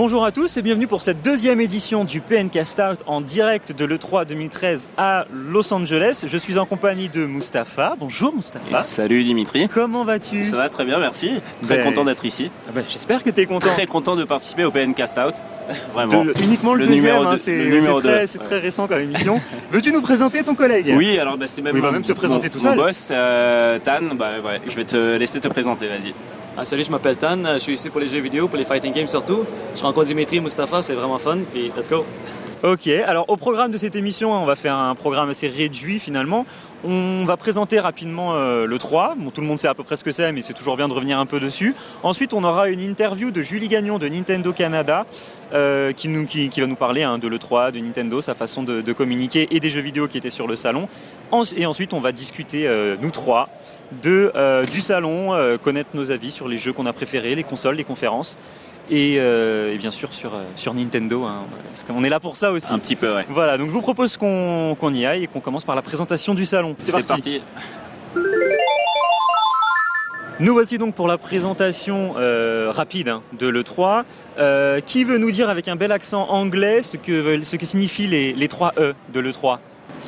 Bonjour à tous et bienvenue pour cette deuxième édition du PNCast Out en direct de l'E3 2013 à Los Angeles. Je suis en compagnie de Moustapha. Bonjour Moustapha. Et salut Dimitri. Comment vas-tu ? Ça va très bien, merci. Très content d'être ici. J'espère que tu es content. Très content de participer au PNCast Out. Vraiment. Uniquement le deuxième, numéro 2, c'est très récent comme émission. Veux-tu nous présenter ton collègue ? Oui, alors c'est même... Il va même se présenter tout seul. Mon boss, Tan, je vais te laisser te présenter, vas-y. Ah, salut, je m'appelle Tan, je suis ici pour les jeux vidéo, pour les fighting games surtout. Je rencontre Dimitri et Moustapha, c'est vraiment fun, puis let's go! Ok, alors au programme de cette émission, on va faire un programme assez réduit finalement. On va présenter rapidement l'E3, bon, tout le monde sait à peu près ce que c'est, mais c'est toujours bien de revenir un peu dessus. Ensuite, on aura une interview de Julie Gagnon de Nintendo Canada qui va nous parler de l'E3, de Nintendo, sa façon de communiquer et des jeux vidéo qui étaient sur le salon. Et ensuite, on va discuter, nous trois, du salon, connaître nos avis sur les jeux qu'on a préférés, les consoles, les conférences. Et bien sûr sur Nintendo, parce qu'on est là pour ça aussi. Un petit peu, ouais. Voilà, donc je vous propose qu'on y aille et qu'on commence par la présentation du salon. C'est parti. Nous voici donc pour la présentation rapide de l'E3. Qui veut nous dire avec un bel accent anglais ce que signifient les 3 E de l'E3 ?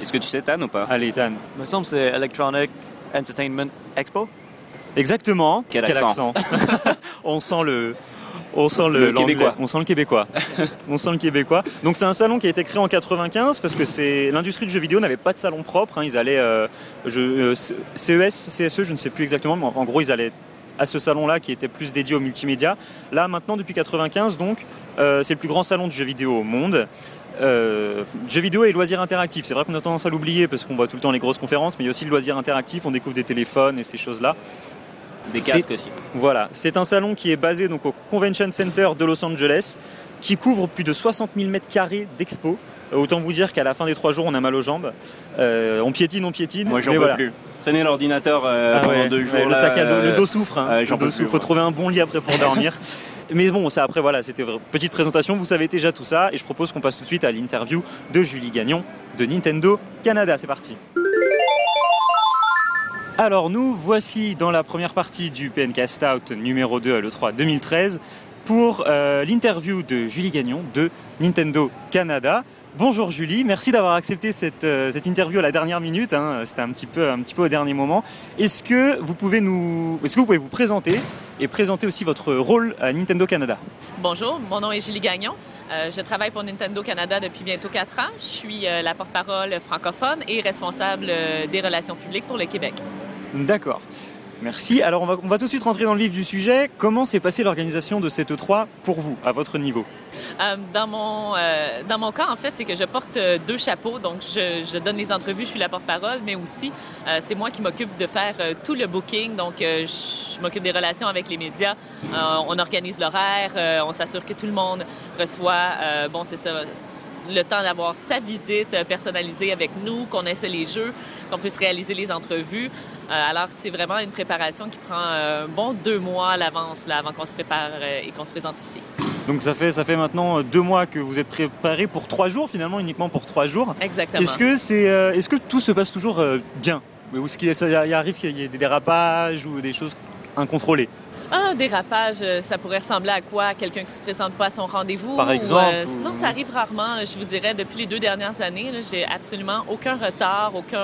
Est-ce que tu sais, Tan, ou pas ? Allez, Tan. Il me semble que c'est Electronic Entertainment Expo. Exactement. Quel accent. On sent le Québécois. Donc c'est un salon qui a été créé en 95 parce que l'industrie du jeu vidéo n'avait pas de salon propre. Ils allaient CES, CSE, je ne sais plus exactement, mais en gros ils allaient à ce salon-là qui était plus dédié au multimédia. Là maintenant depuis 95, donc c'est le plus grand salon de jeux vidéo au monde. Jeux vidéo et loisirs interactifs. C'est vrai qu'on a tendance à l'oublier parce qu'on voit tout le temps les grosses conférences, mais il y a aussi le loisir interactif. On découvre des téléphones et ces choses-là. Des casques aussi. Voilà, c'est un salon qui est basé donc au Convention Center de Los Angeles, qui couvre plus de 60 000 m² d'expo. Autant vous dire qu'à la fin des 3 jours, on a mal aux jambes. On piétine. Moi, j'en peux plus. Traîner l'ordinateur pendant 2 jours. Le sac à dos, le dos souffre. Faut trouver un bon lit après pour dormir. Mais bon, ça après, voilà, c'était une petite présentation. Vous savez déjà tout ça. Et je propose qu'on passe tout de suite à l'interview de Julie Gagnon de Nintendo Canada. C'est parti. Alors nous voici dans la première partie du PNCast Out numéro 2 à l'E3 2013 pour l'interview de Julie Gagnon de Nintendo Canada. Bonjour Julie, merci d'avoir accepté cette interview à la dernière minute, c'était un petit peu au dernier moment. Est-ce que vous pouvez vous présenter et présenter aussi votre rôle à Nintendo Canada ? Bonjour, mon nom est Julie Gagnon. Je travaille pour Nintendo Canada depuis bientôt 4 ans. Je suis la porte-parole francophone et responsable des relations publiques pour le Québec. D'accord, merci. Alors on va tout de suite rentrer dans le vif du sujet. Comment s'est passée l'organisation de cette E3 pour vous, à votre niveau ? Dans mon cas, en fait, c'est que je porte 2 chapeaux. Donc, je donne les entrevues, je suis la porte-parole, mais aussi, c'est moi qui m'occupe de faire tout le booking. Donc, je m'occupe des relations avec les médias. On organise l'horaire, on s'assure que tout le monde reçoit, le temps d'avoir sa visite personnalisée avec nous, qu'on essaie les jeux, qu'on puisse réaliser les entrevues. Alors, c'est vraiment une préparation qui prend un bon 2 mois à l'avance, là, avant qu'on se prépare et qu'on se présente ici. Donc ça fait maintenant 2 mois que vous êtes préparé pour 3 jours, finalement, uniquement pour 3 jours. Exactement. Est-ce que tout se passe toujours bien ? Ou est-ce qu'il arrive qu'il y ait des dérapages ou des choses incontrôlées ? Un dérapage, ça pourrait ressembler à quoi? Quelqu'un qui se présente pas à son rendez-vous? Par exemple? Non, ça arrive rarement. Je vous dirais, depuis les 2 dernières années, là, j'ai absolument aucun retard, aucun...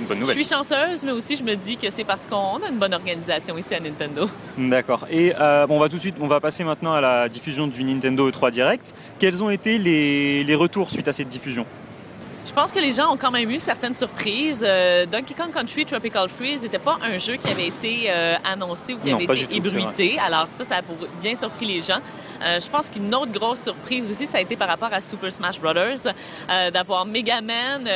Une bonne nouvelle. Je suis chanceuse, mais aussi je me dis que c'est parce qu'on a une bonne organisation ici à Nintendo. D'accord. Et on va passer maintenant à la diffusion du Nintendo E3 Direct. Quels ont été les retours suite à cette diffusion? Je pense que les gens ont quand même eu certaines surprises. Donkey Kong Country Tropical Freeze n'était pas un jeu qui avait été annoncé ou qui avait été ébruité. Alors ça a bien surpris les gens. Je pense qu'une autre grosse surprise aussi, ça a été par rapport à Super Smash Bros. D'avoir Megaman,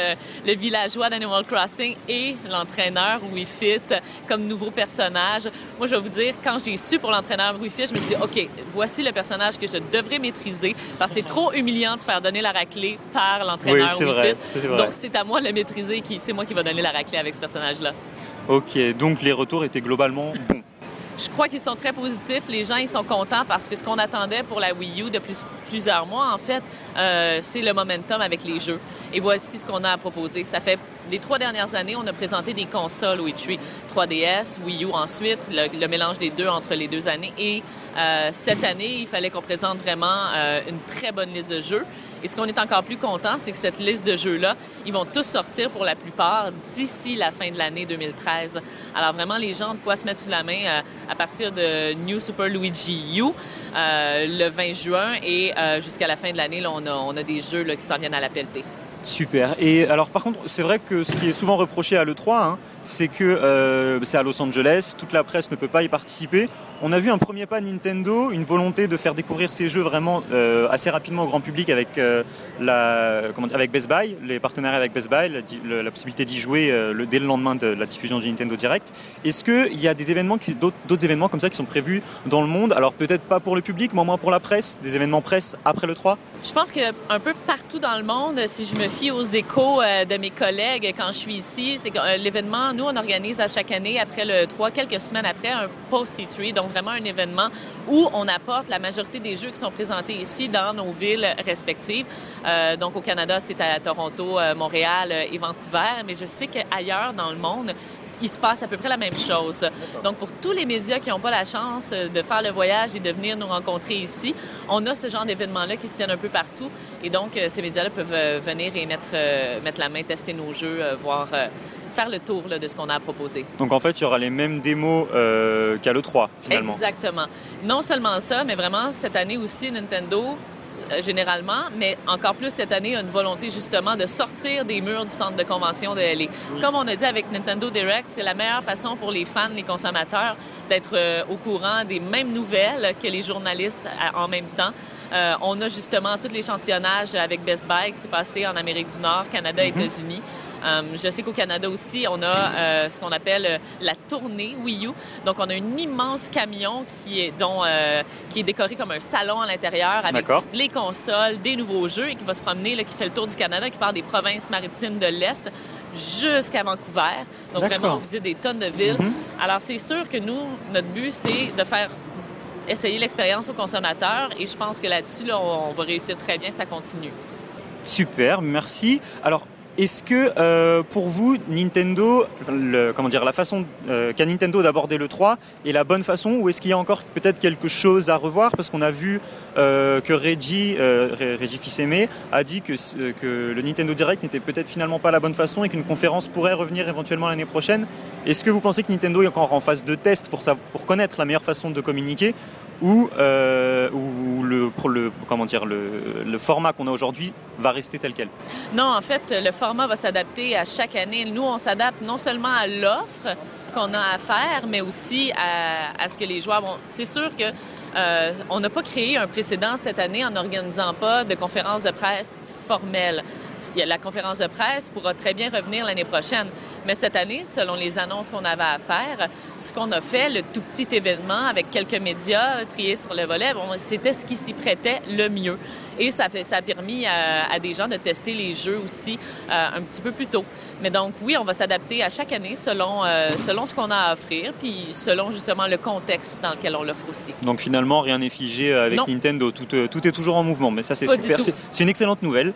le villageois d'Animal Crossing et l'entraîneur Wii Fit comme nouveau personnage. Moi, je vais vous dire, quand j'ai su pour l'entraîneur Wii Fit, je me suis dit, OK, voici le personnage que je devrais maîtriser parce que c'est trop humiliant de se faire donner la raclée par l'entraîneur Wii Fit. Donc, c'était à moi de le maîtriser. C'est moi qui va donner la raclée avec ce personnage-là. OK. Donc, les retours étaient globalement bons. Je crois qu'ils sont très positifs. Les gens, ils sont contents parce que ce qu'on attendait pour la Wii U depuis plusieurs mois, en fait, c'est le momentum avec les jeux. Et voici ce qu'on a à proposer. Ça fait les 3 dernières années, on a présenté des consoles au E3. 3DS, Wii U ensuite, le mélange des deux entre les 2 années. Et cette année, il fallait qu'on présente vraiment une très bonne liste de jeux. Et ce qu'on est encore plus content, c'est que cette liste de jeux-là, ils vont tous sortir pour la plupart d'ici la fin de l'année 2013. Alors vraiment, les gens ont de quoi se mettre sous la main à partir de New Super Luigi U le 20 juin et jusqu'à la fin de l'année, là, on a des jeux là, qui s'en viennent à la pelletée. Super. Et alors par contre, c'est vrai que ce qui est souvent reproché à l'E3, c'est que c'est à Los Angeles, toute la presse ne peut pas y participer. On a vu un premier pas Nintendo, une volonté de faire découvrir ces jeux vraiment assez rapidement au grand public avec, avec Best Buy, les partenariats avec Best Buy, la possibilité d'y jouer dès le lendemain de la diffusion du Nintendo Direct. Est-ce qu'il y a des événements, d'autres événements comme ça qui sont prévus dans le monde? Alors peut-être pas pour le public, mais au moins pour la presse, des événements presse après l'E3? Je pense qu'un peu partout dans le monde, si je me fie aux échos de mes collègues quand je suis ici, c'est que l'événement, nous, on organise à chaque année, après le E3, quelques semaines après, un post-E3, donc vraiment un événement où on apporte la majorité des jeux qui sont présentés ici dans nos villes respectives. Donc au Canada, c'est à Toronto, Montréal et Vancouver, mais je sais qu'ailleurs dans le monde, il se passe à peu près la même chose. Donc pour tous les médias qui n'ont pas la chance de faire le voyage et de venir nous rencontrer ici, on a ce genre d'événements-là qui se tiennent un peu partout et donc ces médias-là peuvent venir et mettre la main, tester nos jeux, voir... faire le tour là, de ce qu'on a à proposer. Donc, en fait, il y aura les mêmes démos qu'à l'E3, finalement. Exactement. Non seulement ça, mais vraiment, cette année aussi, Nintendo, généralement, mais encore plus cette année, a une volonté, justement, de sortir des murs du centre de convention de LA. Oui. Comme on a dit avec Nintendo Direct, c'est la meilleure façon pour les fans, les consommateurs, d'être au courant des mêmes nouvelles que les journalistes en même temps. On a, justement, tout l'échantillonnage avec Best Buy qui s'est passé en Amérique du Nord, Canada, États-Unis. Je sais qu'au Canada aussi, on a ce qu'on appelle la tournée Wii U. Donc, on a un immense camion qui est décoré comme un salon à l'intérieur avec les consoles, des nouveaux jeux et qui va se promener, là, qui fait le tour du Canada, qui part des provinces maritimes de l'Est jusqu'à Vancouver. Donc, vraiment, on visite des tonnes de villes. Alors, c'est sûr que nous, notre but, c'est de faire essayer l'expérience aux consommateurs et je pense que là-dessus, là, on va réussir très bien, ça continue. Super, merci. Alors, est-ce que pour vous, Nintendo, la façon qu'a Nintendo d'aborder l'E3 est la bonne façon ou est-ce qu'il y a encore peut-être quelque chose à revoir? Parce qu'on a vu que Reggie Fils-Aimé a dit que le Nintendo Direct n'était peut-être finalement pas la bonne façon et qu'une conférence pourrait revenir éventuellement l'année prochaine. Est-ce que vous pensez que Nintendo est encore en phase de test pour connaître la meilleure façon de communiquer ou le format qu'on a aujourd'hui va rester tel quel? Non, en fait, le format va s'adapter à chaque année. Nous, on s'adapte non seulement à l'offre qu'on a à faire, mais aussi à ce que les joueurs... Bon, c'est sûr que on n'a pas créé un précédent cette année en n'organisant pas de conférence de presse formelle. La conférence de presse pourra très bien revenir l'année prochaine. Mais cette année, selon les annonces qu'on avait à faire, ce qu'on a fait, le tout petit événement avec quelques médias triés sur le volet, bon, c'était ce qui s'y prêtait le mieux. Et ça a permis à des gens de tester les jeux aussi un petit peu plus tôt. Mais donc, oui, on va s'adapter à chaque année selon ce qu'on a à offrir, puis selon justement le contexte dans lequel on l'offre aussi. Donc finalement, rien n'est figé avec Nintendo. Tout est toujours en mouvement, mais ça, c'est super. C'est une excellente nouvelle.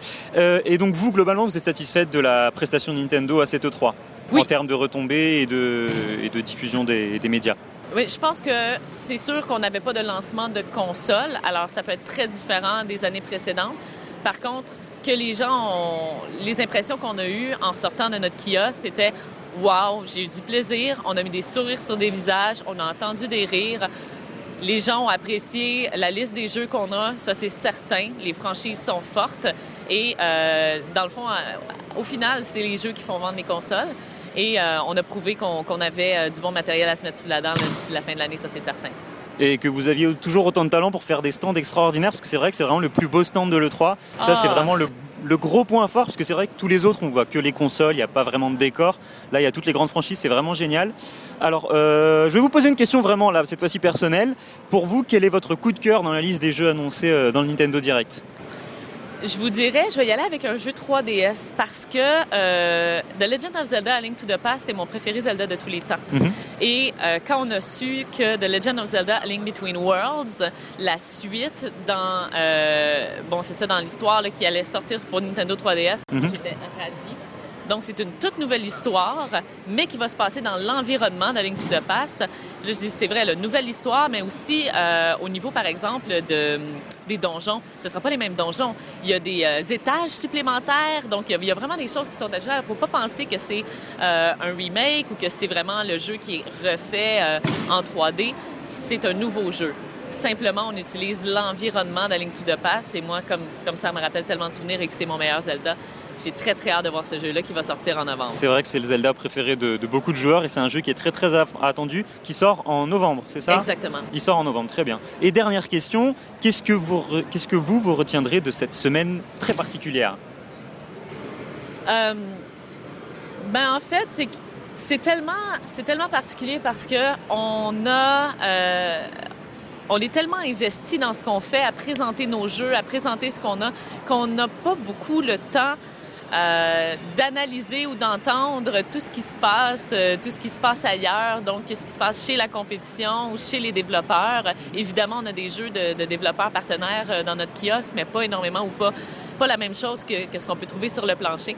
Et donc, vous, globalement, vous êtes satisfaite de la prestation Nintendo à cette E3 en termes de retombées et de diffusion des médias? Oui, je pense que c'est sûr qu'on n'avait pas de lancement de console, alors ça peut être très différent des années précédentes. Par contre, les impressions qu'on a eues en sortant de notre kiosque, c'était « Wow, j'ai eu du plaisir, on a mis des sourires sur des visages, on a entendu des rires ». Les gens ont apprécié la liste des jeux qu'on a, ça c'est certain. Les franchises sont fortes et dans le fond, au final, c'est les jeux qui font vendre les consoles. Et on a prouvé qu'on avait du bon matériel à se mettre sous la dent d'ici la fin de l'année, ça c'est certain. Et que vous aviez toujours autant de talent pour faire des stands extraordinaires, parce que c'est vrai que c'est vraiment le plus beau stand de l'E3. Ça, c'est vraiment le gros point fort, parce que c'est vrai que tous les autres, on voit que les consoles, il n'y a pas vraiment de décor. Là, il y a toutes les grandes franchises, c'est vraiment génial. Alors, je vais vous poser une question vraiment, là, cette fois-ci personnelle. Pour vous, quel est votre coup de cœur dans la liste des jeux annoncés dans le Nintendo Direct ? Je vous dirais, je vais y aller avec un jeu 3DS parce que The Legend of Zelda A Link to the Past est mon préféré Zelda de tous les temps. Mm-hmm. Et quand on a su que The Legend of Zelda A Link Between Worlds, la suite dans dans l'histoire là, qui allait sortir pour Nintendo 3DS, j'étais ravie. Donc, c'est une toute nouvelle histoire, mais qui va se passer dans l'environnement d'A Link to the Past. Là, je dis, c'est vrai, la nouvelle histoire, mais aussi au niveau, par exemple, des donjons. Ce ne sera pas les mêmes donjons. Il y a des étages supplémentaires. Donc, il y a vraiment des choses qui sont ajoutées. Il ne faut pas penser que c'est un remake ou que c'est vraiment le jeu qui est refait en 3D. C'est un nouveau jeu. Simplement, on utilise l'environnement d'A Link to the Past. Et moi, comme ça me rappelle tellement de souvenirs et que c'est mon meilleur Zelda, j'ai très, très hâte de voir ce jeu-là qui va sortir en novembre. C'est vrai que c'est le Zelda préféré de beaucoup de joueurs et c'est un jeu qui est très, très attendu, qui sort en novembre, c'est ça? Exactement. Il sort en novembre, très bien. Et dernière question, qu'est-ce que vous retiendrez de cette semaine très particulière? En fait, c'est tellement particulier parce qu'on a... on est tellement investi dans ce qu'on fait, à présenter nos jeux, à présenter ce qu'on a, qu'on n'a pas beaucoup le temps d'analyser ou d'entendre tout ce qui se passe ailleurs. Donc, ce qui se passe chez la compétition ou chez les développeurs. Évidemment, on a des jeux de développeurs partenaires dans notre kiosque, mais pas énormément ou pas la même chose que ce qu'on peut trouver sur le plancher.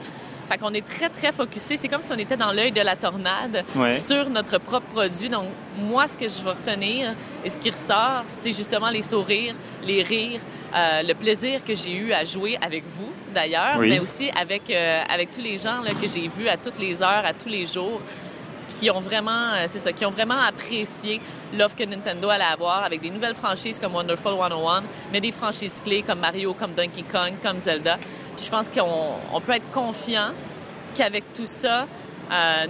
Fait qu'on est très, très focusé. C'est comme si on était dans l'œil de la tornade sur notre propre produit. Donc, moi, ce que je vais retenir et ce qui ressort, c'est justement les sourires, les rires, le plaisir que j'ai eu à jouer avec vous, d'ailleurs, mais aussi avec tous les gens là, que j'ai vus à toutes les heures, à tous les jours, qui ont vraiment apprécié l'offre que Nintendo allait avoir avec des nouvelles franchises comme Wonderful 101, mais des franchises clés comme Mario, comme Donkey Kong, comme Zelda. Puis je pense qu'on peut être confiant qu'avec tout ça,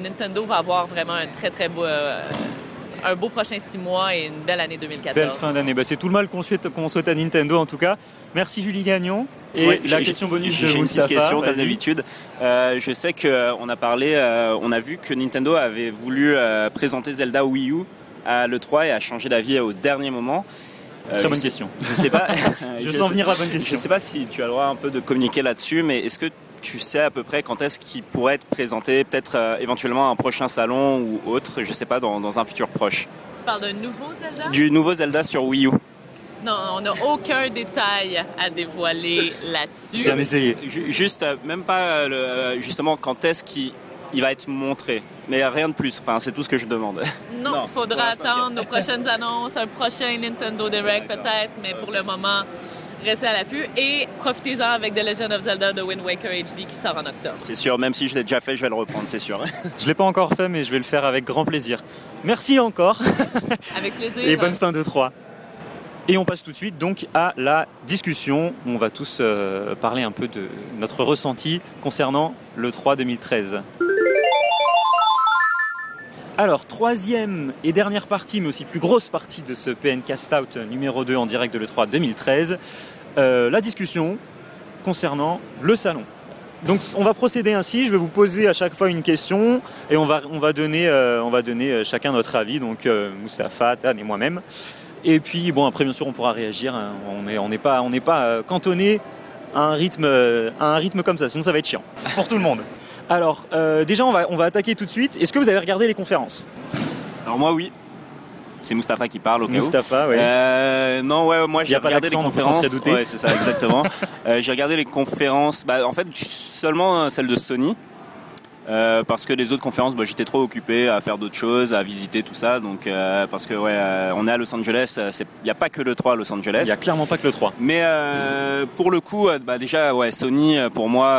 Nintendo va avoir vraiment un très, très beau... un beau prochain 6 mois et une belle année 2014. Belle fin d'année. C'est tout le mal qu'on souhaite à Nintendo, en tout cas. Merci, Julie Gagnon. Et la question bonus de Moustapha. J'ai une petite question, comme d'habitude. Je sais qu'on a parlé, on a vu que Nintendo avait voulu présenter Zelda Wii U à l'E3 et a changé d'avis au dernier moment. Très bonne question. Je sais pas. Je sens venir la bonne question. Je sais pas si tu as le droit un peu de communiquer là-dessus, mais est-ce que tu sais à peu près quand est-ce qu'il pourrait être présenté, peut-être éventuellement un prochain salon ou autre, je sais pas, dans un futur proche. Tu parles d'un nouveau Zelda? Du nouveau Zelda sur Wii U. Non, on n'a aucun détail à dévoiler là-dessus. Bien essayé. Juste, même pas, justement, quand est-ce qu'il va être montré. Mais rien de plus, enfin, c'est tout ce que je demande. Non, il faudra attendre nos prochaines annonces, un prochain Nintendo Direct peut-être, mais pour le moment... Restez à l'affût et profitez-en avec The Legend of Zelda de Wind Waker HD qui sort en octobre. C'est sûr, même si je l'ai déjà fait, je vais le reprendre, c'est sûr. Je l'ai pas encore fait, mais je vais le faire avec grand plaisir. Merci encore. Avec plaisir. Et bonne fin de 3. Et on passe tout de suite donc à la discussion. On va tous parler un peu de notre ressenti concernant le 3 2013. Alors, troisième et dernière partie, mais aussi plus grosse partie de ce PNCast Out numéro 2 en direct de l'E3 2013, la discussion concernant le salon. Donc, on va procéder ainsi, je vais vous poser à chaque fois une question et on va donner chacun notre avis, donc Moustapha, Tan et moi-même. Et puis, bon, après, bien sûr, on pourra réagir, hein. On n'est pas cantonné à un rythme comme ça, sinon ça va être chiant pour tout le monde. Alors, déjà, on va attaquer tout de suite. Est-ce que vous avez regardé les conférences? Alors moi, oui. C'est Moustapha qui parle, au cas où. Moustapha, oui. Non, ouais, moi, j'ai regardé les conférences. Ouais, c'est ça, exactement. J'ai regardé les conférences, en fait, seulement celle de Sony. Parce que les autres conférences, j'étais trop occupé à faire d'autres choses, à visiter tout ça. Donc, parce que on est à Los Angeles, il n'y a pas que l'E3 à Los Angeles. Il n'y a clairement pas que l'E3. Mais pour le coup, déjà, Sony, pour moi.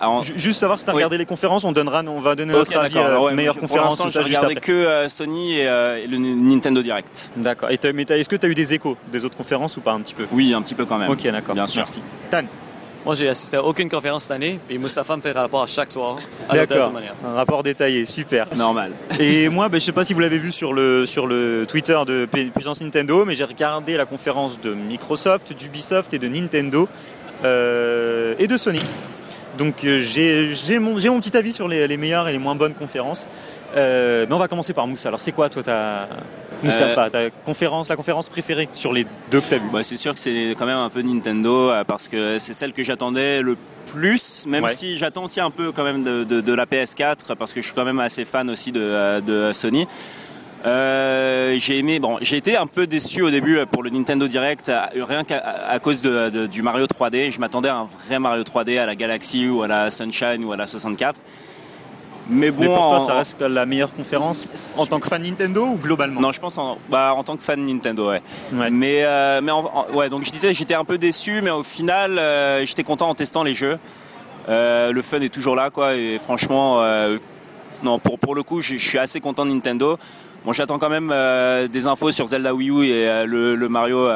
Alors, juste savoir si tu as regardé les conférences, on va donner notre avis meilleure conférence. Pour l'instant, j'ai regardé que Sony et le Nintendo Direct. D'accord. Et est-ce que tu as eu des échos des autres conférences ou pas un petit peu? Oui, un petit peu quand même. Ok, d'accord. Bien sûr. Merci. Tan. Moi, j'ai assisté à aucune conférence cette année, puis Moustapha me fait rapport à chaque soir. D'accord, un rapport détaillé, super. Normal. Et moi, je sais pas si vous l'avez vu sur le Twitter de Puissance Nintendo, mais j'ai regardé la conférence de Microsoft, d'Ubisoft et de Nintendo, et de Sony. Donc, j'ai mon petit avis sur les meilleures et les moins bonnes conférences. Mais on va commencer par Moussa. Alors, c'est quoi, toi, Moustapha, la conférence préférée sur les deux que tu as vues? C'est sûr que c'est quand même un peu Nintendo, parce que c'est celle que j'attendais le plus, même si j'attends aussi un peu quand même de la PS4, parce que je suis quand même assez fan aussi de Sony. J'ai aimé. Bon, j'ai été un peu déçu au début pour le Nintendo Direct, rien qu'à cause du Mario 3D. Je m'attendais à un vrai Mario 3D à la Galaxy ou à la Sunshine ou à la 64. Mais bon, mais pour toi, ça reste la meilleure conférence en tant que fan Nintendo ou globalement? Non, je pense en tant que fan Nintendo, ouais. Mais donc je disais, j'étais un peu déçu, mais au final, j'étais content en testant les jeux. Le fun est toujours là, quoi. Et franchement, non, pour le coup, je suis assez content de Nintendo. Bon, j'attends quand même des infos sur Zelda Wii U et le Mario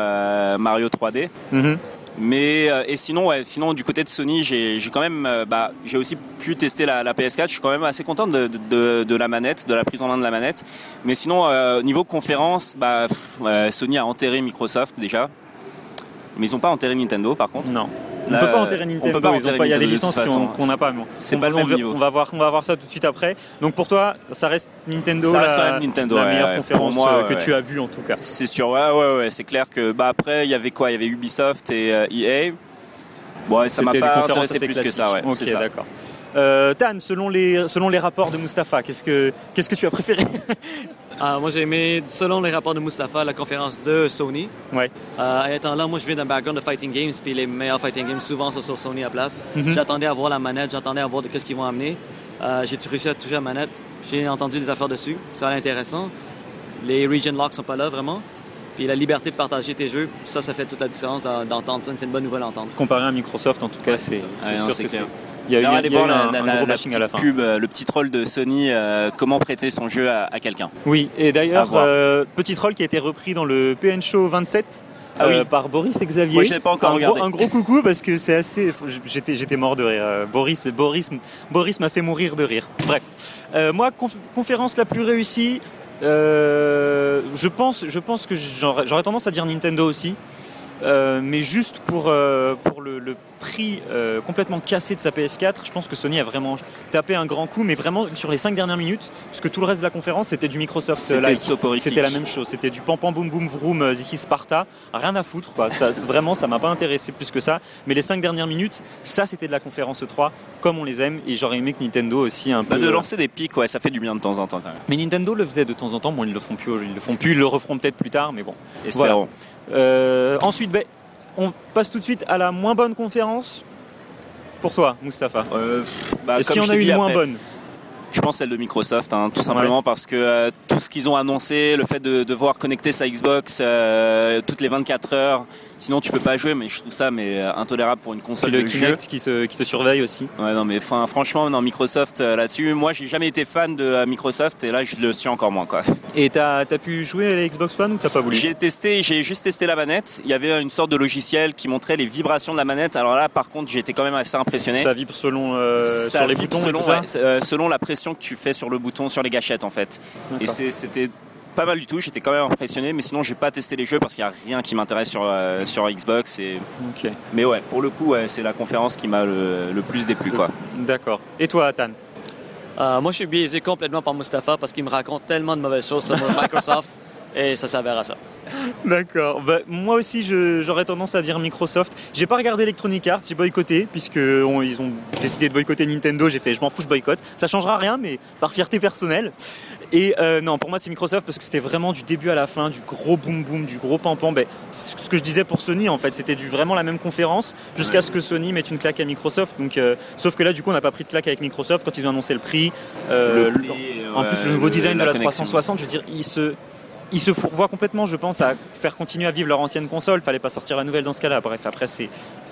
3D. Mm-hmm. Mais et sinon du côté de Sony, j'ai quand même j'ai aussi pu tester la PS4. Je suis quand même assez content de la manette, de la prise en main de la manette. Mais sinon niveau conférence, Sony a enterré Microsoft déjà. Mais ils n'ont pas enterré Nintendo par contre. Non. Là, on peut pas enterrer Nintendo. Il y a des licences qu'on n'a pas. On va voir ça tout de suite après. Donc pour toi, ça reste Nintendo, la meilleure conférence moi, que tu as vue en tout cas. C'est sûr, ouais, c'est clair que après il y avait quoi? Il y avait Ubisoft et EA. Bon, ouais, ça m'a pas intéressé plus classique. Que ça, ouais. Ok, c'est ça. D'accord. Tan, selon les rapports de Moustapha, qu'est-ce que tu as préféré? Moi j'ai aimé, selon les rapports de Moustapha, la conférence de Sony. Ouais. Étant là, moi je viens d'un background de fighting games, puis les meilleurs fighting games souvent sont sur Sony à place. Mm-hmm. J'attendais à voir la manette, j'attendais à voir qu'est-ce qu'ils vont amener. J'ai réussi à toucher la manette, j'ai entendu des affaires dessus, ça a l'air intéressant. Les region locks sont pas là vraiment. Puis la liberté de partager tes jeux, ça fait toute la différence d'entendre ça, c'est une bonne nouvelle à entendre. Comparé à Microsoft en tout cas, c'est sûr que clair. Le petit troll de Sony, comment prêter son jeu à quelqu'un. Oui, et d'ailleurs, petit troll qui a été repris dans le PN Show 27 par Boris et Xavier. Moi, je l'ai pas encore regardé. Un gros coucou parce que c'est assez. J'étais mort de rire. Boris m'a fait mourir de rire. Bref, moi, conférence la plus réussie, je pense que j'aurais tendance à dire Nintendo aussi. Mais juste pour le prix complètement cassé de sa PS4, je pense que Sony a vraiment tapé un grand coup, mais vraiment sur les 5 dernières minutes, parce que tout le reste de la conférence c'était du Microsoft, c'était la même chose, c'était du pam pam boum boum vroom ici Sparta, rien à foutre quoi. Ça, vraiment ça m'a pas intéressé plus que ça, mais les 5 dernières minutes, ça c'était de la conférence E3 comme on les aime, et j'aurais aimé que Nintendo aussi un peu de lancer des pics, ouais, ça fait du bien de temps en temps quand même. Mais Nintendo le faisait de temps en temps, bon ils le referont peut-être plus tard, mais bon, espérons. Voilà. Ensuite, on passe tout de suite à la moins bonne conférence. Pour toi, Moustapha, est-ce qu'il y en a eu une moins bonne? Je pense celle de Microsoft, tout simplement, ouais. Parce que tout ce qu'ils ont annoncé, le fait de devoir connecter sa Xbox toutes les 24 heures, sinon tu peux pas jouer, mais je trouve ça intolérable pour une console de jeu. Le Kinect qui te surveille aussi. Ouais, non mais franchement, Microsoft là-dessus, moi j'ai jamais été fan de Microsoft et là je le suis encore moins quoi. Et t'as pu jouer à la Xbox One ou t'as pas voulu? J'ai juste testé la manette. Il y avait une sorte de logiciel qui montrait les vibrations de la manette. Alors là, par contre, j'étais quand même assez impressionné. Ça vibre selon sur les boutons, selon, et tout ça. Ouais, selon la pression que tu fais sur le bouton, sur les gâchettes en fait. D'accord. Et c'était pas mal du tout, j'étais quand même impressionné, mais sinon j'ai pas testé les jeux parce qu'il y a rien qui m'intéresse sur Xbox et... Okay. Mais ouais, pour le coup c'est la conférence qui m'a le plus déplu quoi. D'accord. Et toi Tan? Moi je suis biaisé complètement par Moustapha parce qu'il me raconte tellement de mauvaises choses sur Microsoft et ça s'avère à ça. D'accord. Moi aussi j'aurais tendance à dire Microsoft. J'ai pas regardé Electronic Arts, j'ai boycotté puisque ils ont décidé de boycotter Nintendo. J'ai fait je m'en fous, je boycotte. Ça changera rien, mais par fierté personnelle. Et non, pour moi c'est Microsoft parce que c'était vraiment du début à la fin, du gros boom boom, du gros pam pam. C'est ce que je disais pour Sony en fait, c'était vraiment la même conférence jusqu'à ce que Sony mette une claque à Microsoft. Donc sauf que là du coup on n'a pas pris de claque avec Microsoft quand ils ont annoncé le prix. En plus le nouveau design de la 360, je veux dire Ils se fourvoient complètement, je pense, à faire continuer à vivre leur ancienne console. Fallait pas sortir la nouvelle dans ce cas-là. Bref, après, c'est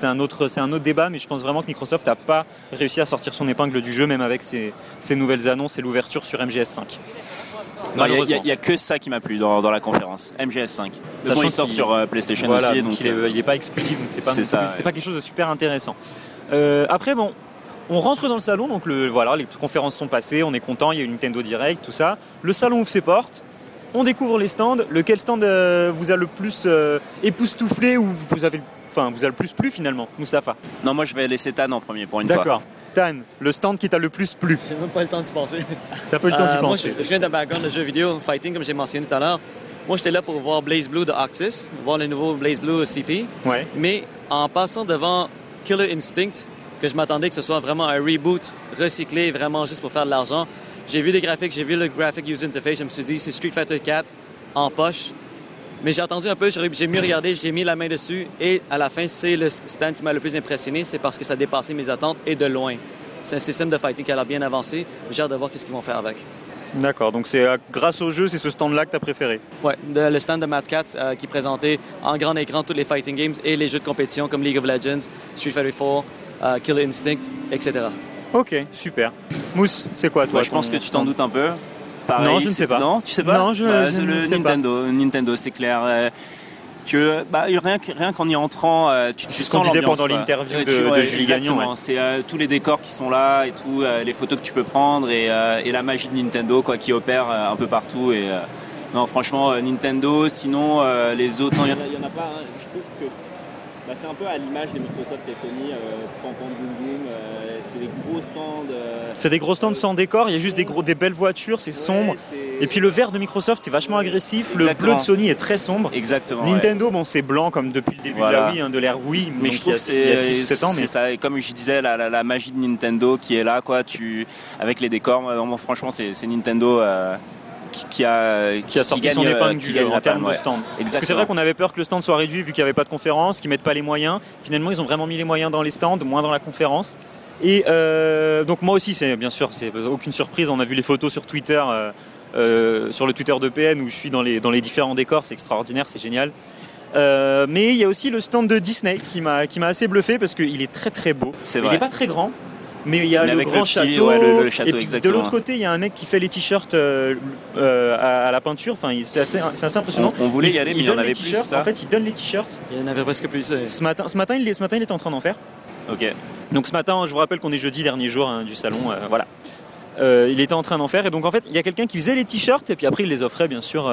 un autre débat, mais je pense vraiment que Microsoft n'a pas réussi à sortir son épingle du jeu, même avec ses nouvelles annonces et l'ouverture sur MGS5. Il n'y a que ça qui m'a plu dans la conférence, MGS5. Sachant qu'il sort sur PlayStation aussi. Donc il n'est pas exclusif, donc c'est pas quelque chose de super intéressant. Après, bon... On rentre dans le salon, donc les conférences sont passées, on est content, il y a eu Nintendo Direct, tout ça. Le salon ouvre ses portes. On découvre les stands. Lequel stand vous a le plus époustouflé ou vous a le plus plu finalement, Moustapha? Non, moi je vais laisser Tan en premier pour une fois. Tan, le stand qui t'a le plus plu? J'ai même pas le temps d'y penser. T'as pas eu le temps d'y penser? Moi je viens d'un background de jeux vidéo, fighting comme j'ai mentionné tout à l'heure. Moi j'étais là pour voir BlazBlue de Axis, voir le nouveau BlazBlue CP. Ouais. Mais en passant devant Killer Instinct, que je m'attendais que ce soit vraiment un reboot recyclé, vraiment juste pour faire de l'argent. J'ai vu les graphiques, j'ai vu le graphic user interface, je me suis dit c'est Street Fighter 4 en poche. Mais j'ai attendu un peu, j'ai mieux regardé, j'ai mis la main dessus et à la fin, c'est le stand qui m'a le plus impressionné, c'est parce que ça dépassait mes attentes et de loin. C'est un système de fighting qui a l'air bien avancé, j'ai hâte de voir ce qu'ils vont faire avec. D'accord, donc c'est grâce au jeu, c'est ce stand-là que tu as préféré? Oui, le stand de Mad Catz qui présentait en grand écran tous les fighting games et les jeux de compétition comme League of Legends, Street Fighter 4, Killer Instinct, etc. Ok, super. Mousse, c'est quoi toi? Ouais, je pense que tu t'en doutes un peu. Pareil, non, je ne sais pas. Non, tu sais pas? Non, je ne sais Nintendo, pas. Nintendo, c'est clair. Rien qu'en y entrant, tu sens l'ambiance. C'est ce qu'on disait pendant l'interview de Julie Gagnon. Ouais. C'est tous les décors qui sont là et tout, les photos que tu peux prendre et la magie de Nintendo quoi, qui opère un peu partout. Et, non, franchement, Nintendo, sinon les autres... Non, il n'y en a pas. Hein. Je trouve que c'est un peu à l'image de Microsoft et Sony. C'est des gros stands. C'est des gros stands sans décor, il y a juste des belles voitures, c'est sombre. Et puis le vert de Microsoft est vachement agressif, exactement. Le bleu de Sony est très sombre. Exactement. Nintendo, bon, c'est blanc comme depuis le début de la Wii, hein, de l'ère Wii. Mais je trouve que c'est ça. Et comme je disais, la magie de Nintendo qui est là, quoi. Avec les décors, franchement, c'est Nintendo. Qui a sorti son épingle du jeu en termes de stand. Parce que c'est vrai qu'on avait peur que le stand soit réduit vu qu'il n'y avait pas de conférence, qu'ils ne mettent pas les moyens. Finalement, ils ont vraiment mis les moyens dans les stands, moins dans la conférence. Et donc moi aussi, c'est aucune surprise, on a vu les photos sur Twitter, sur le Twitter de PN où je suis dans les différents décors, c'est extraordinaire, c'est génial. Mais il y a aussi le stand de Disney qui m'a assez bluffé parce qu'il est très très beau. Il n'est pas très grand. Mais il y a le grand château, le château, et puis de l'autre côté il y a un mec qui fait les t-shirts à la peinture, enfin, c'est assez impressionnant. On voulait y aller mais il n'y en avait plus. En fait il donne les t-shirts. Il n'y en avait presque plus. Ce matin il était en train d'en faire. Ok. Donc ce matin, je vous rappelle qu'on est jeudi, dernier jour hein, du salon, voilà. Il était en train d'en faire et donc en fait il y a quelqu'un qui faisait les t-shirts et puis après il les offrait bien sûr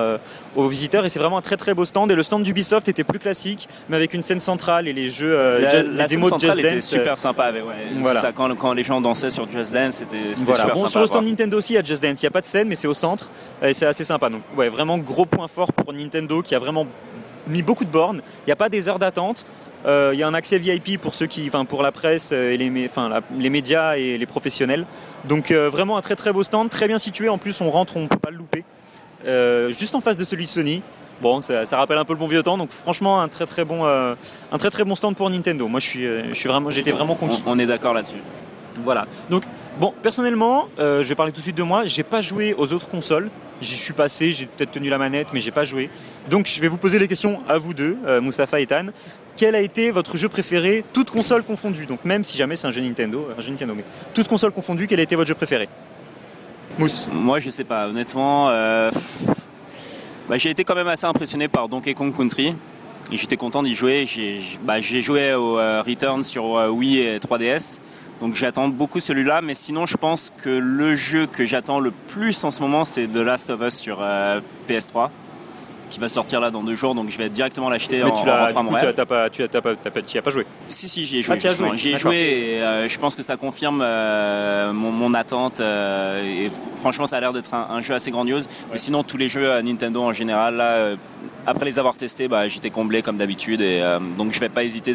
aux visiteurs et c'est vraiment un très très beau stand. Et le stand d'Ubisoft était plus classique mais avec une scène centrale et les jeux la scène démo de Just Dance était super sympa avec, ouais, voilà. C'est ça, quand les gens dansaient sur Just Dance c'était voilà. Super bon, sympa. Sur le stand Nintendo aussi il y a Just Dance, il n'y a pas de scène mais c'est au centre et c'est assez sympa, donc ouais, vraiment gros point fort pour Nintendo qui a vraiment mis beaucoup de bornes, il n'y a pas des heures d'attente. Il y a un accès VIP pour la presse et les médias et les professionnels. Donc vraiment un très très beau stand, très bien situé. En plus on rentre, on ne peut pas le louper. Juste en face de celui de Sony. Bon, ça rappelle un peu le bon vieux temps. Donc franchement un très très bon stand pour Nintendo. Moi j'étais vraiment conquis. On est d'accord là-dessus. Voilà. Donc bon, personnellement, je vais parler tout de suite de moi. J'ai pas joué aux autres consoles. J'y suis passé, j'ai peut-être tenu la manette, mais j'ai pas joué. Donc je vais vous poser les questions à vous deux, Moustapha et Tan. Quel a été votre jeu préféré, toutes consoles confondues? Donc même si jamais c'est un jeu Nintendo, mais toutes consoles confondues, quel a été votre jeu préféré? Mousse. Moi, je sais pas. Honnêtement, j'ai été quand même assez impressionné par Donkey Kong Country. Et j'étais content d'y jouer. J'ai joué au Return sur Wii et 3DS. Donc j'attends beaucoup celui-là. Mais sinon, je pense que le jeu que j'attends le plus en ce moment, c'est The Last of Us sur PS3. Qui va sortir là dans 2 jours, donc je vais directement l'acheter. Mais en rentrant à Montréal. Mais tu n'y as pas joué? Si, j'y ai joué. J'y ai joué et je pense que ça confirme mon attente. Et franchement, ça a l'air d'être un jeu assez grandiose. Ouais. Mais sinon, tous les jeux Nintendo en général, là, après les avoir testés, j'étais comblé comme d'habitude. Et, donc je vais pas hésiter.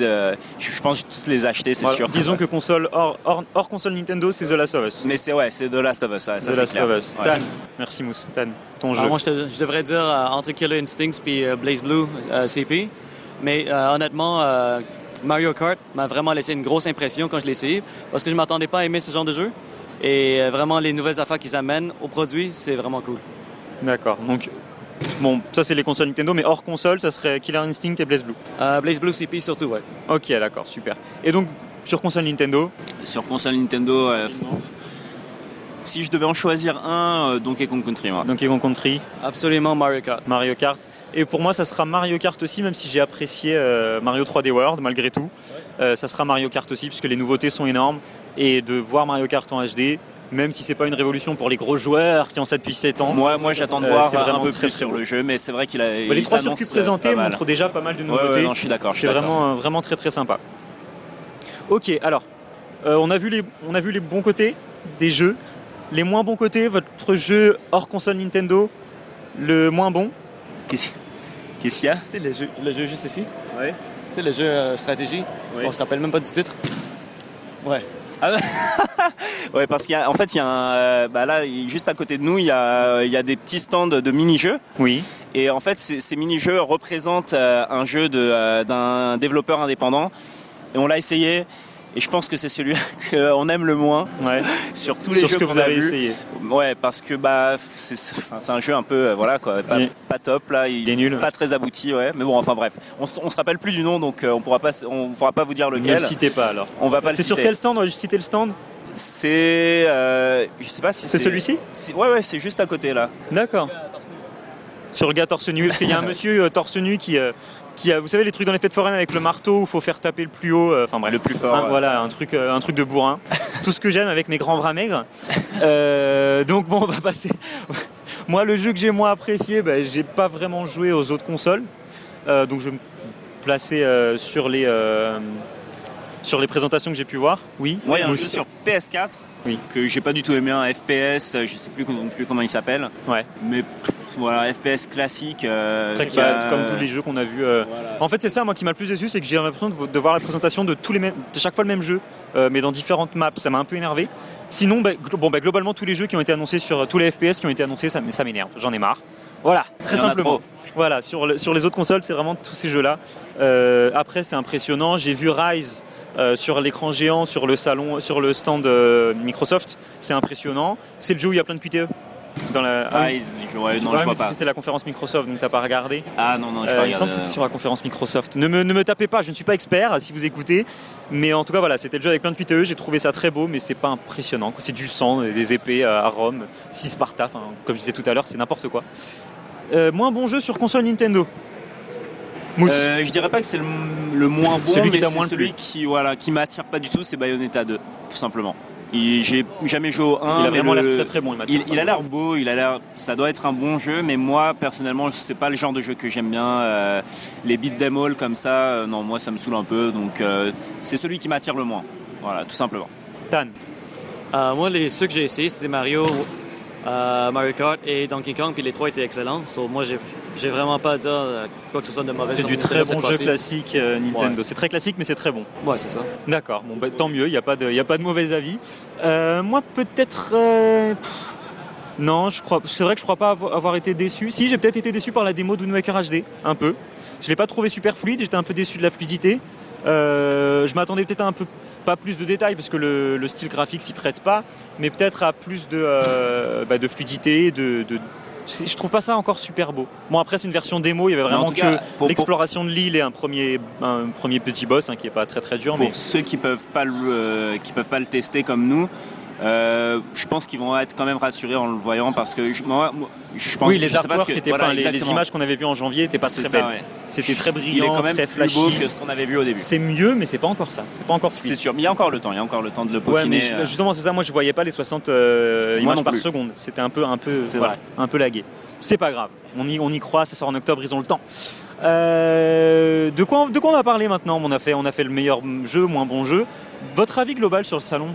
Je pense que tous les acheter, c'est sûr. Disons que console hors console Nintendo, c'est The Last of Us. Mais c'est The Last of Us. Ça, The Last clair. Of Us. Ouais. Tan, merci Mousse. Tan, ton jeu. Alors, moi, je devrais dire entre Killer Instincts puis BlazBlue CP, mais honnêtement Mario Kart m'a vraiment laissé une grosse impression quand je l'ai essayé parce que je ne m'attendais pas à aimer ce genre de jeu et vraiment les nouvelles affaires qu'ils amènent au produit, c'est vraiment cool. D'accord, donc bon, ça c'est les consoles Nintendo, mais hors console ça serait Killer Instinct et BlazBlue. BlazBlue CP surtout, ouais. Ok, d'accord, super. Et donc sur console Nintendo? Sur console Nintendo, si je devais en choisir un, Donkey Kong Country, moi. Donkey Kong Country. Absolument, Mario Kart. Mario Kart. Et pour moi, ça sera Mario Kart aussi, même si j'ai apprécié Mario 3D World, malgré tout. Ouais. Ça sera Mario Kart aussi, puisque les nouveautés sont énormes. Et de voir Mario Kart en HD, même si c'est pas une révolution pour les gros joueurs qui ont ça depuis 7 ans. Moi, j'attends de voir un peu plus sur le jeu, mais c'est vrai qu'il a... les trois circuits présentés montrent déjà pas mal de nouveautés. Ouais, non, je suis d'accord. C'est vraiment très très sympa. Ok, alors, on a vu les bons côtés des jeux. Les moins bons côtés, votre jeu hors console Nintendo, le moins bon? Qu'est-ce qu'il y a? Tu sais, le jeu juste ici. Ouais. Tu sais, le jeu stratégie. Ouais. On se rappelle même pas du titre. Ouais. Ah, Ouais, parce qu'il y a, en fait, il y a un, bah là, juste à côté de nous, il y a des petits stands de mini-jeux. Oui. Et en fait, ces mini-jeux représentent un jeu d'un développeur indépendant. Et on l'a essayé. Et je pense que c'est celui qu'on aime le moins, ouais, sur tous les jeux que vous avez essayé. Ouais, parce que bah c'est un jeu un peu voilà quoi, pas top là, il est nul, pas très abouti, ouais. Mais bon, enfin bref, on se rappelle plus du nom, donc on pourra pas vous dire lequel. Ne le citez pas alors. On va pas le citer. C'est sur quel stand? On va juste citer le stand. C'est je sais pas si c'est celui-ci. Ouais, c'est juste à côté là. D'accord. Sur le gars torse nu, parce qu'il y a un monsieur torse nu qui a, vous savez, les trucs dans les fêtes foraines avec le marteau où il faut faire taper le plus haut, enfin bref, le plus fort, voilà, un truc de bourrin. Tout ce que j'aime avec mes grands bras maigres. Donc bon, on va passer. Moi, le jeu que j'ai moins apprécié, j'ai pas vraiment joué aux autres consoles, donc je vais me placer sur les présentations que j'ai pu voir. Oui, il y a un jeu sur PS4, oui, que j'ai pas du tout aimé, un FPS, je sais plus non plus comment il s'appelle, ouais, mais voilà, FPS classique, comme tous les jeux qu'on a vus, voilà. En fait, c'est ça moi qui m'a le plus déçu, c'est que j'ai l'impression de voir la présentation de tous les mêmes, de chaque fois le même jeu, mais dans différentes maps. Ça m'a un peu énervé. Sinon globalement tous les jeux qui ont été annoncés, sur tous les FPS qui ont été annoncés, ça m'énerve, j'en ai marre, voilà, très simplement. Voilà, sur les autres consoles, c'est vraiment tous ces jeux là après, c'est impressionnant. J'ai vu Ryse sur l'écran géant, sur le stand Microsoft. C'est impressionnant. C'est le jeu où il y a plein de QTE. Dans la... je vois pas. C'était la conférence Microsoft, donc t'as pas regardé. Ah non, j'ai pas regardé. Il me semble que c'était sur la conférence Microsoft. Ne me tapez pas, je ne suis pas expert si vous écoutez. Mais en tout cas, voilà, c'était le jeu avec plein de QTE. J'ai trouvé ça très beau, mais c'est pas impressionnant. C'est du sang, des épées à Rome, 6 Sparta. Comme je disais tout à l'heure, c'est n'importe quoi. Moins bon jeu sur console Nintendo. Je dirais pas que c'est le moins bon, mais c'est celui qui m'attire pas du tout, c'est Bayonetta 2, tout simplement. J'ai jamais joué au 1. Il a vraiment l'air très très bon. Il a l'air beau, ça doit être un bon jeu, mais moi personnellement, c'est pas le genre de jeu que j'aime bien. Les beat'em all comme ça, non, moi ça me saoule un peu, donc c'est celui qui m'attire le moins. Voilà, tout simplement. Tan. Moi, ceux que j'ai essayé, c'était Mario, Mario Kart et Donkey Kong, puis les trois étaient excellents. So, moi, j'ai vraiment pas à dire quoi que ce soit de mauvais. C'est du très bon jeu classique Nintendo. Ouais. C'est très classique, mais c'est très bon. Ouais, c'est ça. D'accord. Bon, tant mieux. Il y a pas de mauvais avis. Moi, peut-être. Non, je crois. C'est vrai que je crois pas avoir été déçu. Si, j'ai peut-être été déçu par la démo de Wind Waker HD, un peu. Je l'ai pas trouvé super fluide. J'étais un peu déçu de la fluidité. Je m'attendais peut-être à un peu pas plus de détails parce que le style graphique s'y prête pas, mais peut-être à plus de fluidité, je trouve pas ça encore super beau. Bon, après, c'est une version démo, il y avait vraiment que l'exploration de l'île et un premier petit boss, qui est pas très très dur. Pour ceux qui peuvent pas le tester comme nous, je pense qu'ils vont être quand même rassurés en le voyant, parce que je pense, oui, les artworks qui étaient, les images qu'on avait vues en janvier étaient pas très belles. Ouais. C'était très brillant, il est quand même très flashy. Plus beau que ce qu'on avait vu au début. C'est mieux, mais c'est pas encore ça. C'est pas encore fluide. C'est sûr, mais il y a encore le temps. Il y a encore le temps de le peaufiner. Ouais, mais justement, c'est ça. Moi, je voyais pas les 60 images par seconde. C'était un peu lagué. C'est pas grave. On y croit. Ça sort en octobre. Ils ont le temps. De quoi on va parler maintenant? On a fait le meilleur jeu, moins bon jeu. Votre avis global sur le salon?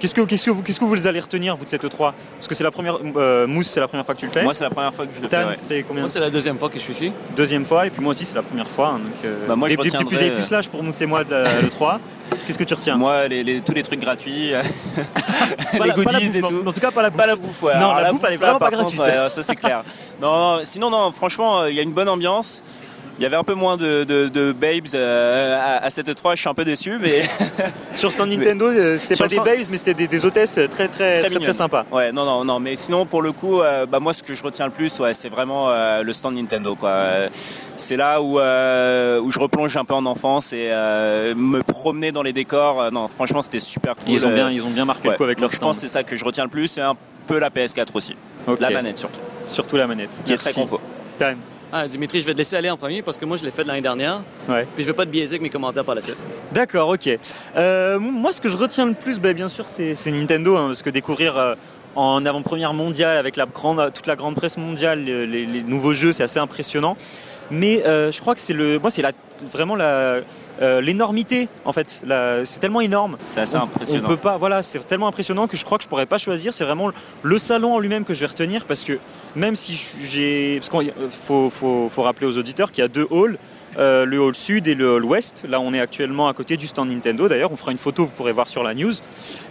Qu'est-ce que vous allez retenir, vous, de cette E3? Parce que c'est la première... Mousse, c'est la première fois que tu le fais. Moi, c'est la première fois que je le fais, ouais. Ça fait combien? Moi, c'est la deuxième fois que je suis ici. Deuxième fois, et puis moi aussi, c'est la première fois. Hein, donc, moi, je retiendrai... Depuis des pucelages pour Mousse et moi de l'E3, qu'est-ce que tu retiens? Moi, tous les trucs gratuits, les goodies et tout. En tout cas, pas la bouffe. Pas la bouffe, ouais. Non, la bouffe, elle est vraiment pas gratuite. Ça, c'est clair. Sinon, franchement, il y a une bonne ambiance. Il y avait un peu moins de babes à cette E3, je suis un peu déçu, mais sur stand Nintendo, c'était pas des babes, mais c'était des hôtesses très sympas. Ouais, non, mais sinon pour le coup, moi ce que je retiens le plus, ouais, c'est vraiment le stand Nintendo, quoi. C'est là où je replonge un peu en enfance et me promener dans les décors. Non, franchement, c'était super cool. Ils ont bien marqué, ouais, le coup avec leur stand. Je pense que c'est ça que je retiens le plus, et un peu la PS4 aussi, okay. La manette surtout. Surtout la manette, qui est très confort. Time. Ah, Dimitri, je vais te laisser aller en premier parce que moi je l'ai fait l'année dernière. Ouais. Puis je veux pas te biaiser avec mes commentaires par la suite. D'accord, ok. Moi, ce que je retiens le plus, bien sûr, c'est Nintendo, parce que découvrir en avant-première mondiale avec toute la grande presse mondiale les nouveaux jeux, c'est assez impressionnant. Mais je crois que c'est vraiment l'énormité, en fait. C'est tellement énorme. C'est assez impressionnant. On peut pas. Voilà, c'est tellement impressionnant que je crois que je pourrais pas choisir. C'est vraiment le salon en lui-même que je vais retenir, parce que même si parce qu'il faut rappeler aux auditeurs qu'il y a deux halls. le hall sud et le hall ouest. Là, on est actuellement à côté du stand Nintendo. D'ailleurs, on fera une photo, vous pourrez voir sur la news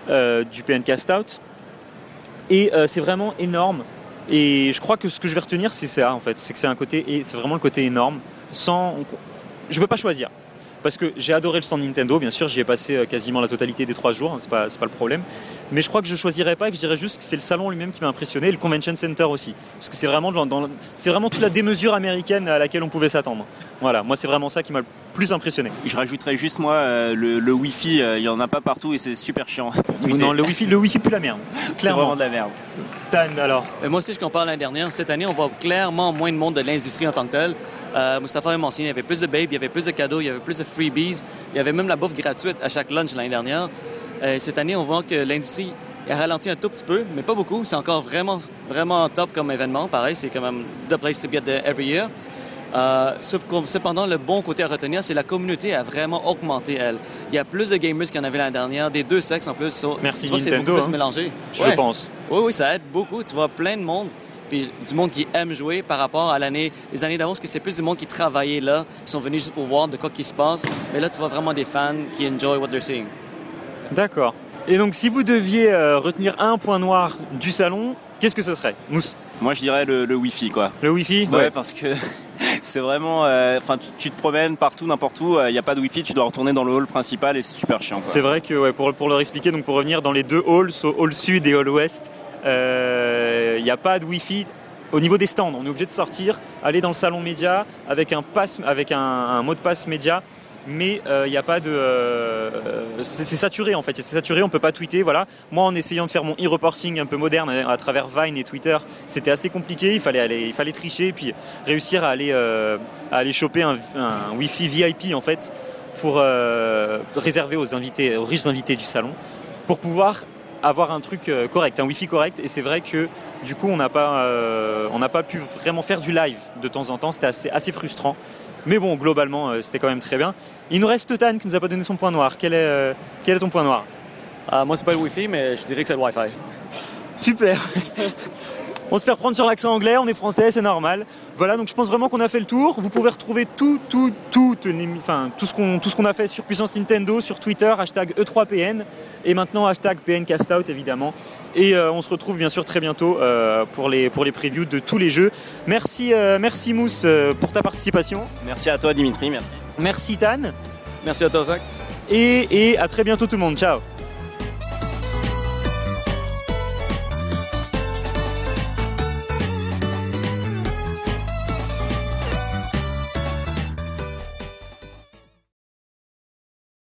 du PNCast Out. Et c'est vraiment énorme. Et je crois que ce que je vais retenir, c'est ça, en fait. C'est que c'est un côté, et c'est vraiment le côté énorme. Je peux pas choisir. Parce que j'ai adoré le stand Nintendo, bien sûr, j'y ai passé quasiment la totalité des 3 jours, hein, c'est pas le problème. Mais je crois que je choisirais pas et que je dirais juste que c'est le salon lui-même qui m'a impressionné, et le Convention Center aussi. Parce que c'est vraiment, c'est vraiment toute la démesure américaine à laquelle on pouvait s'attendre. Voilà, moi c'est vraiment ça qui m'a le plus impressionné. Je rajouterais juste moi, le Wi-Fi, il n'y en a pas partout et c'est super chiant. Non, le Wi-Fi pue la merde. C'est vraiment de la merde. Tan, alors moi aussi, je compare l'année dernière. Cette année, on voit clairement moins de monde de l'industrie en tant que telle. Moustapha a mentionné, il y avait plus de babes, il y avait plus de cadeaux, il y avait plus de freebies, il y avait même la bouffe gratuite à chaque lunch l'année dernière. Cette année, on voit que l'industrie a ralenti un tout petit peu, mais pas beaucoup. C'est encore vraiment, vraiment top comme événement. Pareil, c'est quand même the place to be at every year. Cependant, le bon côté à retenir, c'est que la communauté a vraiment augmenté, elle. Il y a plus de gamers qu'il y en avait l'année dernière, des deux sexes en plus. Merci Nintendo, c'est beaucoup plus mélangé. Je pense. Oui, ça aide beaucoup. Tu vois plein de monde. Puis du monde qui aime jouer par rapport à les années d'avant, parce que c'est plus du monde qui travaillait là, qui sont venus juste pour voir de quoi qui se passe. Mais là, tu vois vraiment des fans qui enjoy what they're seeing. D'accord. Et donc, si vous deviez retenir un point noir du salon, qu'est-ce que ce serait, Mousse? Moi, je dirais le Wi-Fi, quoi. Le Wi-Fi? Ouais, parce que c'est vraiment... tu te promènes partout, n'importe où, il n'y a pas de Wi-Fi, tu dois retourner dans le hall principal et c'est super chiant, quoi. C'est vrai que, ouais, pour leur expliquer, donc pour revenir dans les deux halls, hall sud et hall ouest, il n'y a pas de Wi-Fi au niveau des stands. On est obligé de sortir, aller dans le salon média avec un mot de passe média, mais il n'y a pas de... c'est saturé, en fait. C'est saturé, on ne peut pas tweeter. Voilà. Moi, en essayant de faire mon e-reporting un peu moderne à travers Vine et Twitter, c'était assez compliqué. Il fallait tricher et puis réussir à aller choper un Wi-Fi VIP, en fait, pour réserver aux riches invités du salon, pour pouvoir avoir un truc correct, un wifi correct. Et c'est vrai que du coup on n'a pas pu vraiment faire du live de temps en temps, c'était assez frustrant, mais bon, globalement c'était quand même très bien. Il nous reste Tan qui nous a pas donné son point noir. Quel est ton point noir? Moi c'est pas le wifi, mais je dirais que c'est le wifi. Super. On se fait reprendre sur l'accent anglais, on est français, c'est normal. Voilà, donc je pense vraiment qu'on a fait le tour. Vous pouvez retrouver tout ce qu'on a fait sur Puissance Nintendo, sur Twitter, #E3PN, et maintenant #PNCastOut, évidemment. Et on se retrouve bien sûr très bientôt pour les previews de tous les jeux. Merci Mousse pour ta participation. Merci à toi Dimitri, merci. Merci Tan. Merci à toi Zach. Et à très bientôt tout le monde, ciao.